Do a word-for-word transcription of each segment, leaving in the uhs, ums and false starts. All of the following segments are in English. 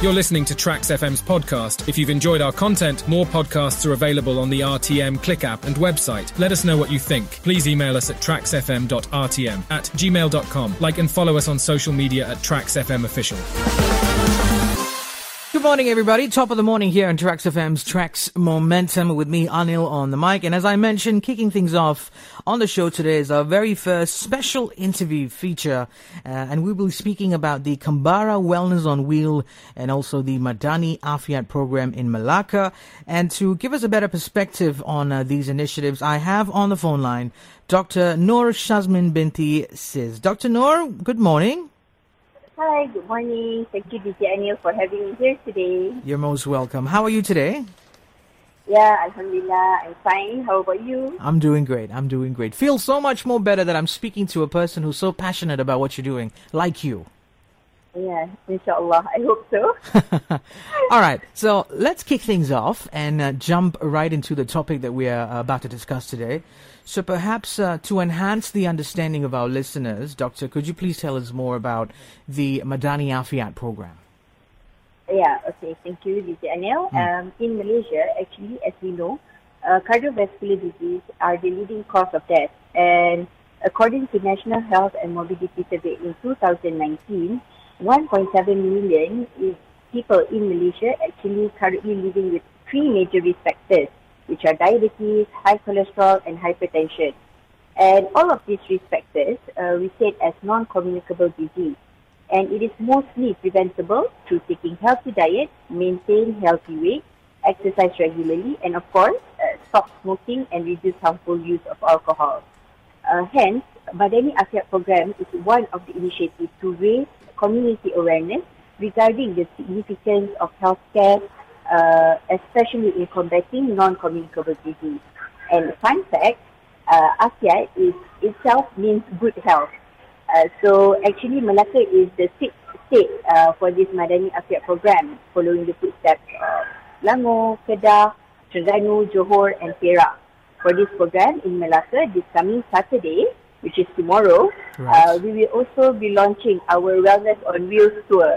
You're listening to Trax F M's podcast. If you've enjoyed our content, more podcasts are available on the R T M Click app and website. Let us know what you think. Please email us at traxfm dot r t m at gmail dot com. Like and follow us on social media at TraxFM Official. Good morning, everybody. Top of the morning here on Trax F M's Trax Momentum with me, Anil, on the mic. And as I mentioned, kicking things off on the show today is our very first special interview feature. Uh, and we will be speaking about the Kembara Wellness on Wheel and also the Madani Afiat program in Melaka. And to give us a better perspective on uh, these initiatives, I have on the phone line Doctor Nur Syazmin Binti Sies. Doctor Nur, good morning. Hi, good morning. Thank you, D J Anil, for having me here today. You're most welcome. How are you today? Yeah, alhamdulillah, I'm fine. How about you? I'm doing great. I'm doing great. Feel so much more better that I'm speaking to a person who's so passionate about what you're doing, like you. Yeah, inshallah. I hope so. All right. So let's kick things off and uh, jump right into the topic that we are uh, about to discuss today. So perhaps uh, to enhance the understanding of our listeners, Doctor, could you please tell us more about the Madani Afiat program? Yeah, okay. Thank you, D J Anil. Mm. Um, in Malaysia, actually, as we know, uh, cardiovascular disease are the leading cause of death. And according to National Health and Morbidity Survey in two thousand nineteen, one point seven million people in Malaysia actually currently living with three major risk factors, which are diabetes, high cholesterol, and hypertension. And all of these risk factors uh, we said as non-communicable disease. And it is mostly preventable through taking healthy diet, maintain healthy weight, exercise regularly, and of course, uh, stop smoking and reduce harmful use of alcohol. Uh, hence, Madani Afiat program is one of the initiatives to raise community awareness regarding the significance of healthcare, Uh, especially in combating non-communicable disease. And fun fact, uh, Afiat is itself means good health. Uh, so actually Melaka is the sixth state uh, for this Madani Afiat program, following the footsteps of Lango, Kedah, Terengganu, Johor and Perak. For this program in Melaka this coming Saturday, which is tomorrow, right, uh, we will also be launching our Wellness on Wheels tour.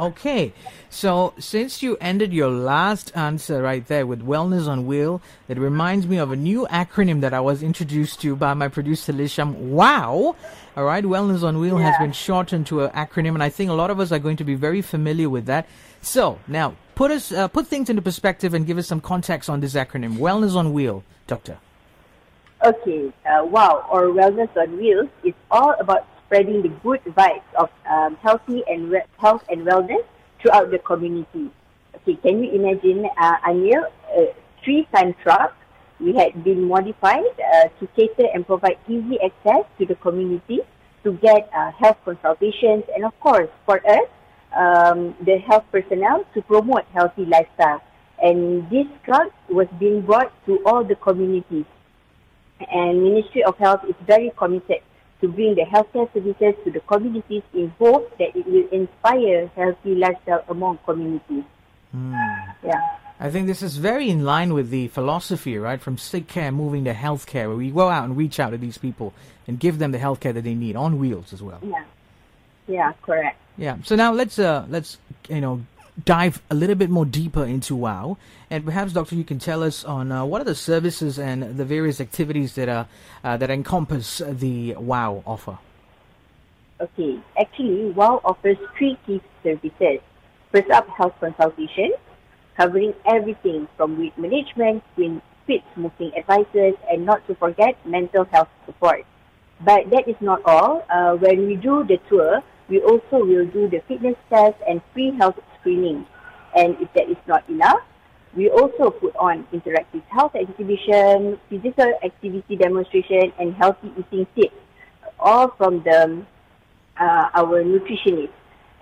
Okay, so since you ended your last answer right there with Wellness on Wheel, it reminds me of a new acronym that I was introduced to by my producer, Lisham. Wow! All right, Wellness on Wheel yeah. has been shortened to an acronym, and I think a lot of us are going to be very familiar with that. So, now, put us uh, put things into perspective and give us some context on this acronym, Wellness on Wheel, Doctor. Okay, uh, wow, or Wellness on Wheels is all about spreading the good vibes of um, healthy and re- health and wellness throughout the community. Okay, can you imagine, uh, Anil, a three-ton truck we had been modified uh, to cater and provide easy access to the community to get uh, health consultations and, of course, for us, um, the health personnel to promote healthy lifestyle. And this truck was being brought to all the communities. And Ministry of Health is very committed to bring the healthcare services to the communities in hope that it will inspire healthy lifestyle among communities. Mm. Yeah. I think this is very in line with the philosophy, right, from sick care moving to healthcare, where we go out and reach out to these people and give them the healthcare that they need, on wheels as well. Yeah, yeah, correct. Yeah, so now let's, uh, let's you know, dive a little bit more deeper into WOW, and perhaps, Doctor, you can tell us on uh, what are the services and the various activities that are uh, that encompass the WOW offer. Okay, actually, WOW offers three key services. First up, health consultations, covering everything from weight management to quit smoking advices, and not to forget mental health support. But that is not all. Uh, when we do the tour, we also will do the fitness test and free health screening. And if that is not enough, we also put on interactive health exhibition, physical activity demonstration, and healthy eating tips, all from the uh, our nutritionist.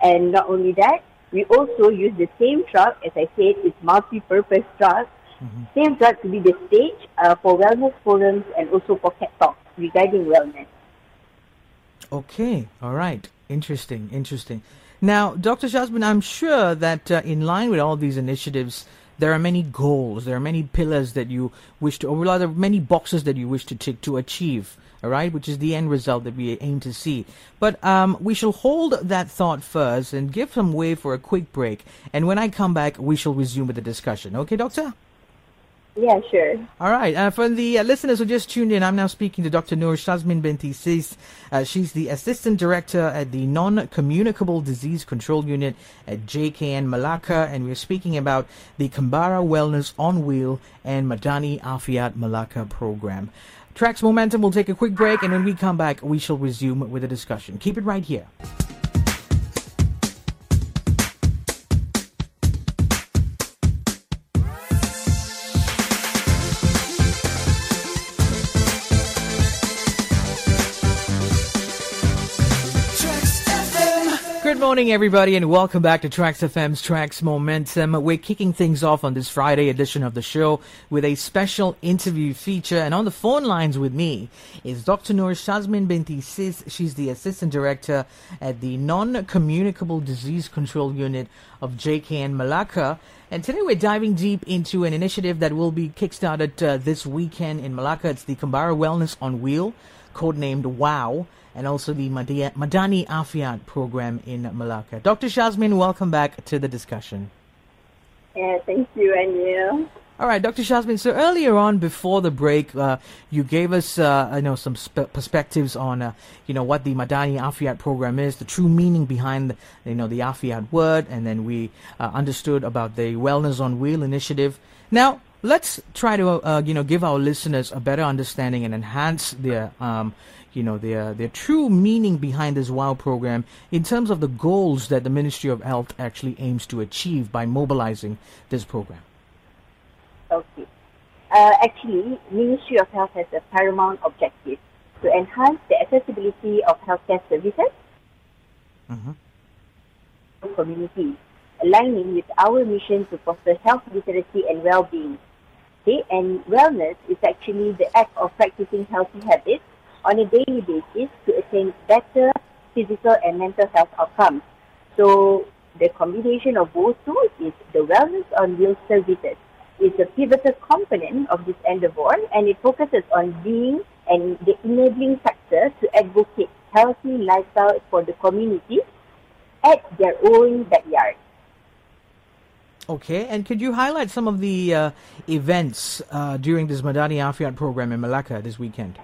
And not only that, we also use the same truck, as I said, it's multi-purpose truck, mm-hmm. same truck to be the stage uh, for wellness forums and also for pet talks regarding wellness. Okay, all right. Interesting, interesting. Now, Doctor Syazmin, I'm sure that uh, in line with all these initiatives, there are many goals, there are many pillars that you wish to, or rather many boxes that you wish to tick to achieve all right, which is the end result that we aim to see. But um, we shall hold that thought first and give some way for a quick break. And when I come back, we shall resume with the discussion. Okay, Doctor? Yeah, sure. All right. Uh, for the uh, listeners who just tuned in, I'm now speaking to Doctor Nur Syazmin Binti Sies. Uh, she's the Assistant Director at the Non-Communicable Disease Control Unit at J K N Melaka, and we're speaking about the Kembara Wellness on Wheel and Madani Afiat Melaka program. Trax Momentum will take a quick break, and when we come back, we shall resume with the discussion. Keep it right here. Good morning, everybody, and welcome back to Trax F M's Trax Momentum. We're kicking things off on this Friday edition of the show with a special interview feature. And on the phone lines with me is Doctor Nur Syazmin Binti Sies. She's the Assistant Director at the Non-Communicable Disease Control Unit of J K N Melaka. And today we're diving deep into an initiative that will be kickstarted uh, this weekend in Melaka. It's the Kembara Wellness on Wheel, codenamed WOW, and also the Madani Afiat program in Melaka. Doctor Syazmin, welcome back to the discussion. Yeah, thank you, Anil. All right, Doctor Syazmin, so earlier on before the break, uh, you gave us uh, I know, some sp- perspectives on uh, you know, what the Madani Afiat program is, the true meaning behind the, you know, the Afiat word, and then we uh, understood about the Wellness on Wheel initiative. Now, let's try to uh, you know, give our listeners a better understanding and enhance their um, you know, their their true meaning behind this WOW program in terms of the goals that the Ministry of Health actually aims to achieve by mobilizing this program. Okay. Uh, actually, Ministry of Health has a paramount objective to enhance the accessibility of healthcare services mm-hmm. to communities, aligning with our mission to foster health literacy and well-being. Okay, and wellness is actually the act of practicing healthy habits on a daily basis to attain better physical and mental health outcomes. So the combination of both two is the Wellness on Wheel services. It's a pivotal component of this endeavor, and it focuses on being and the enabling factor to advocate healthy lifestyle for the community at their own backyard. Okay, and could you highlight some of the uh, events uh, during this Madani Afiat program in Melaka this weekend?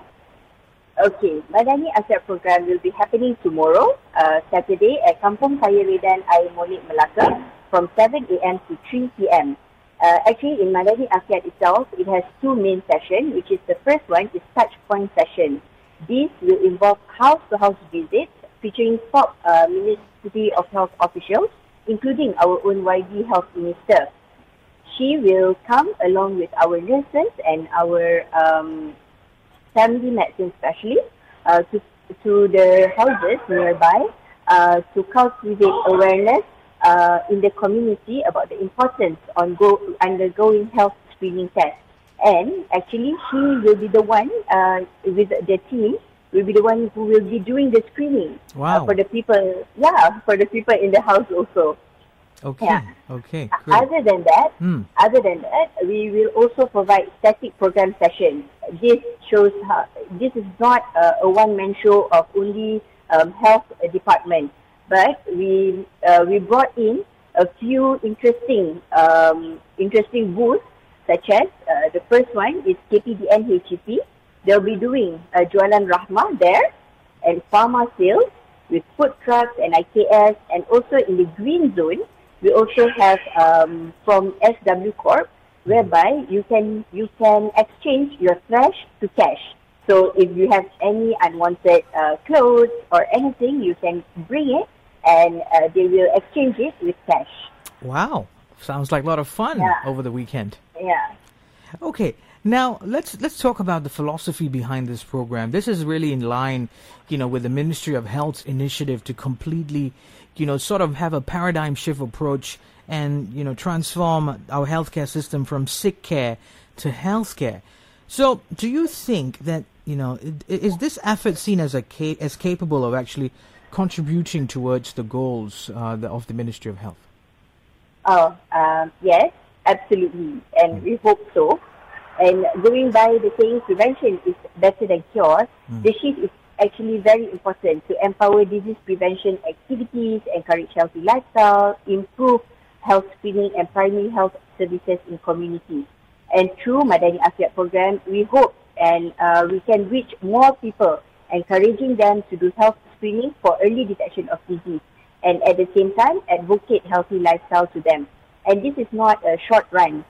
Okay, Madani Afiat program will be happening tomorrow, uh, Saturday, at Kampung Kaya Redan Air Molek, Melaka, from seven a.m. to three p.m. Uh, actually, in Madani Afiat itself, it has two main sessions, which is the first one is touchpoint session. This will involve house-to-house visits featuring top uh, Ministry of Health officials, including our own Y D Health Minister. She will come along with our nurses and our um, family medicine specialists uh, to, to the houses nearby uh, to cultivate awareness uh, in the community about the importance on go, undergoing health screening tests. And actually, she will be the one uh, with the team will be the one who will be doing the screening. Wow. uh, for the people, yeah, for the people in the house also. Okay, yeah. okay, cool. Other than that, mm. other than that, we will also provide static program sessions. This shows how, this is not uh, a one-man show of only um, health department, but we uh, we brought in a few interesting um, interesting booths, such as uh, the first one is K P D N H E P. They'll be doing uh, Jualan Rahmah there, and pharma sales with food trucks and I K S, and also in the green zone, we also have um, from S W Corp, whereby you can you can exchange your trash to cash. So if you have any unwanted uh, clothes or anything, you can bring it, and uh, they will exchange it with cash. Wow, sounds like a lot of fun yeah. over the weekend. Yeah. Okay. Now, let's let's talk about the philosophy behind this program. This is really in line, you know, with the Ministry of Health's initiative to completely, you know, sort of have a paradigm shift approach and, you know, transform our healthcare system from sick care to healthcare. So, do you think that, you know, is this effort seen as a ca- as capable of actually contributing towards the goals uh, the, of the Ministry of Health? Oh, um, yes, absolutely, and we hope so. and going by the saying prevention is better than cure, mm. the shift is actually very important to empower disease prevention activities, encourage healthy lifestyle, improve health screening and primary health services in communities. And through Madani Afiat program, we hope and uh, we can reach more people, encouraging them to do health screening for early detection of disease, and at the same time advocate healthy lifestyle to them. And this is not a short run.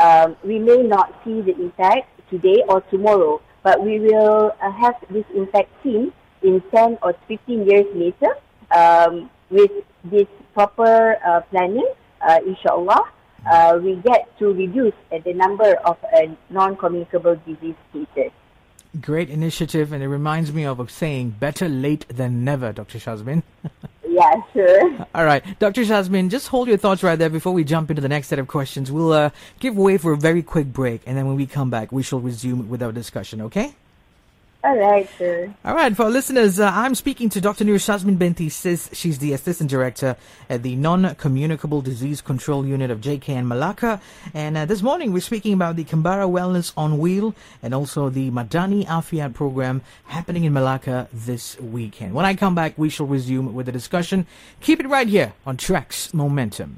Um, we may not see the impact today or tomorrow, but we will uh, have this impact seen in ten or fifteen years later um, with this proper uh, planning, uh, insyaAllah. Uh, we get to reduce uh, the number of uh, non-communicable disease cases. Great initiative, and it reminds me of a saying, better late than never, Doctor Syazmin. Yeah, sure. All right. Doctor Syazmin, just hold your thoughts right there before we jump into the next set of questions. We'll uh, give way for a very quick break, and then when we come back, we shall resume with our discussion, okay? All right, sir. All right, for our listeners, uh, I'm speaking to Doctor Nur Syazmin Binti Sies. She's the Assistant Director at the Non-Communicable Disease Control Unit of J K N Melaka. And uh, this morning, we're speaking about the Kembara Wellness on Wheel and also the Madani Afiat program happening in Melaka this weekend. When I come back, we shall resume with the discussion. Keep it right here on Trax Momentum.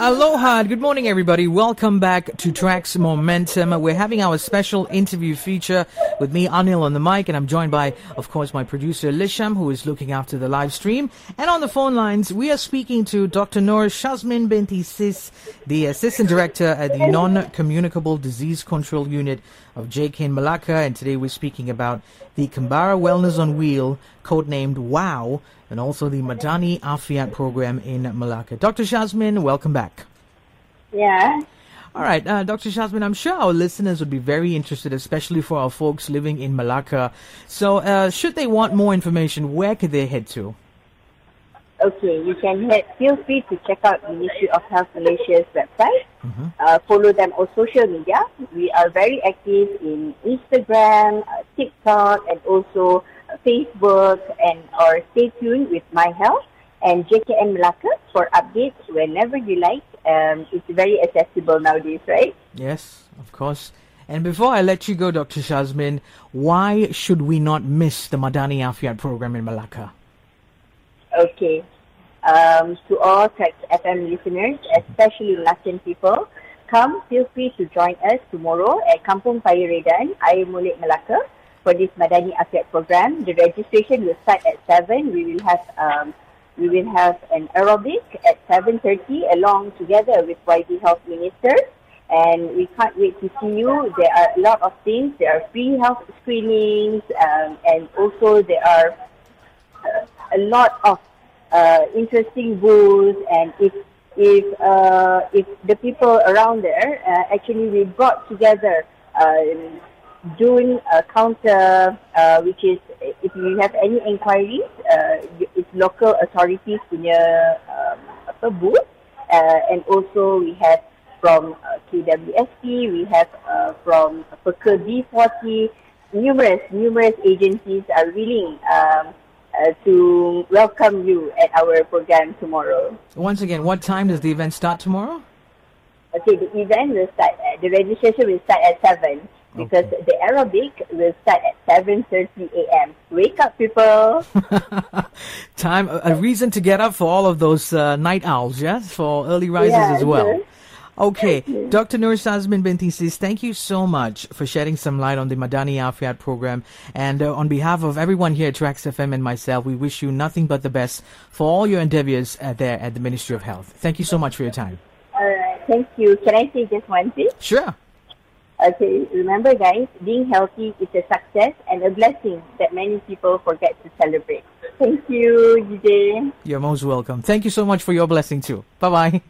Aloha, good morning everybody. Welcome back to Trax Momentum. We're having our special interview feature with me, Anil, on the mic, and I'm joined by, of course, my producer, Lisham, who is looking after the live stream. And on the phone lines, we are speaking to Doctor Nur Syazmin Binti Sies, the Assistant Director at the Non-Communicable Disease Control Unit of J K N Melaka, and today we're speaking about the Kembara Wellness on Wheel, codenamed WOW, and also the Madani Afiat program in Melaka. Doctor Syazmin, welcome back. Yeah. All right, uh, Doctor Syazmin, I'm sure our listeners would be very interested, especially for our folks living in Melaka. So uh, should they want more information, where could they head to? Okay, you can head, feel free to check out the Ministry of Health Malaysia's website. Mm-hmm. Uh, follow them on social media. We are very active in Instagram, uh, TikTok, and also Facebook, and or stay tuned with My Health and J K N Melaka for updates whenever you like. Um, it's very accessible nowadays, right? Yes, of course. And before I let you go, Doctor Syazmin, why should we not miss the Madani Afiat program in Melaka? Okay. Um, to all Trax F M listeners, especially London people, come, feel free to join us tomorrow at Kampung Kaya Redan Air Molek, Melaka, for this Madani Afiat program. The registration will start at seven. We will have um, we will have an aerobic at seven thirty, along together with Y D Health Minister. And we can't wait to see you. There are a lot of things. There are free health screenings, um, and also there are a lot of uh, interesting booths. And if if uh, if the people around there, uh, actually we brought together um, June uh, counter, uh, which is if you have any inquiries, uh, it's local authorities punya um, apa booth, uh, and also we have from uh, K W S P, we have uh, from Peker B forty, numerous numerous agencies are willing um, uh, to welcome you at our program tomorrow. Once again, what time does the event start tomorrow? Okay, the event will start. Uh, the registration will start at seven. Because okay. The aerobic will start at seven thirty a.m. Wake up, people! Time, a, a reason to get up for all of those uh, night owls, yes? For early risers yeah, as well. Yes. Okay, Doctor Nur Syazmin Binti Sies, thank you so much for shedding some light on the Madani Afiat program. And uh, on behalf of everyone here at Trax F M and myself, we wish you nothing but the best for all your endeavours at there at the Ministry of Health. Thank you so much for your time. All right, thank you. Can I say just one thing? Sure. Okay, remember guys, being healthy is a success and a blessing that many people forget to celebrate. Thank you, D J. You're most welcome. Thank you so much for your blessing too. Bye-bye.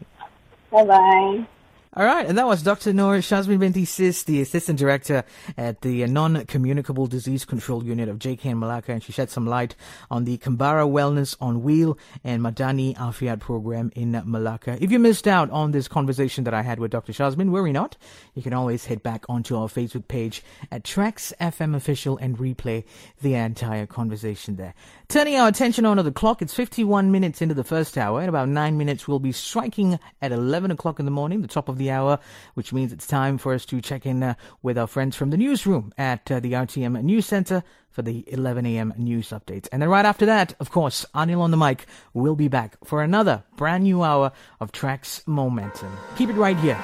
Bye-bye. All right, and that was Doctor Nur Syazmin Binti Sies, the Assistant Director at the Non-Communicable Disease Control Unit of J K N Melaka, and she shed some light on the Kembara Wellness on Wheel and Madani Afiat program in Melaka. If you missed out on this conversation that I had with Doctor Syazmin, worry not. You can always head back onto our Facebook page at Trax F M Official and replay the entire conversation there. Turning our attention onto the clock, it's fifty-one minutes into the first hour. In about nine minutes, we'll be striking at eleven o'clock in the morning, the top of the hour, which means it's time for us to check in uh, with our friends from the newsroom at uh, the R T M News Centre for the eleven a.m. news updates. And then right after that, of course, Anil on the mic will be back for another brand new hour of Trax Momentum. Keep it right here.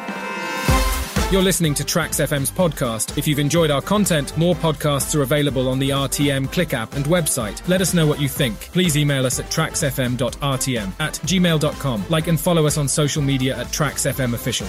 You're listening to Trax F M's podcast. If you've enjoyed our content, more podcasts are available on the R T M Click app and website. Let us know what you think. Please email us at traxfm.rtm at gmail dot com. Like and follow us on social media at Trax F M Official.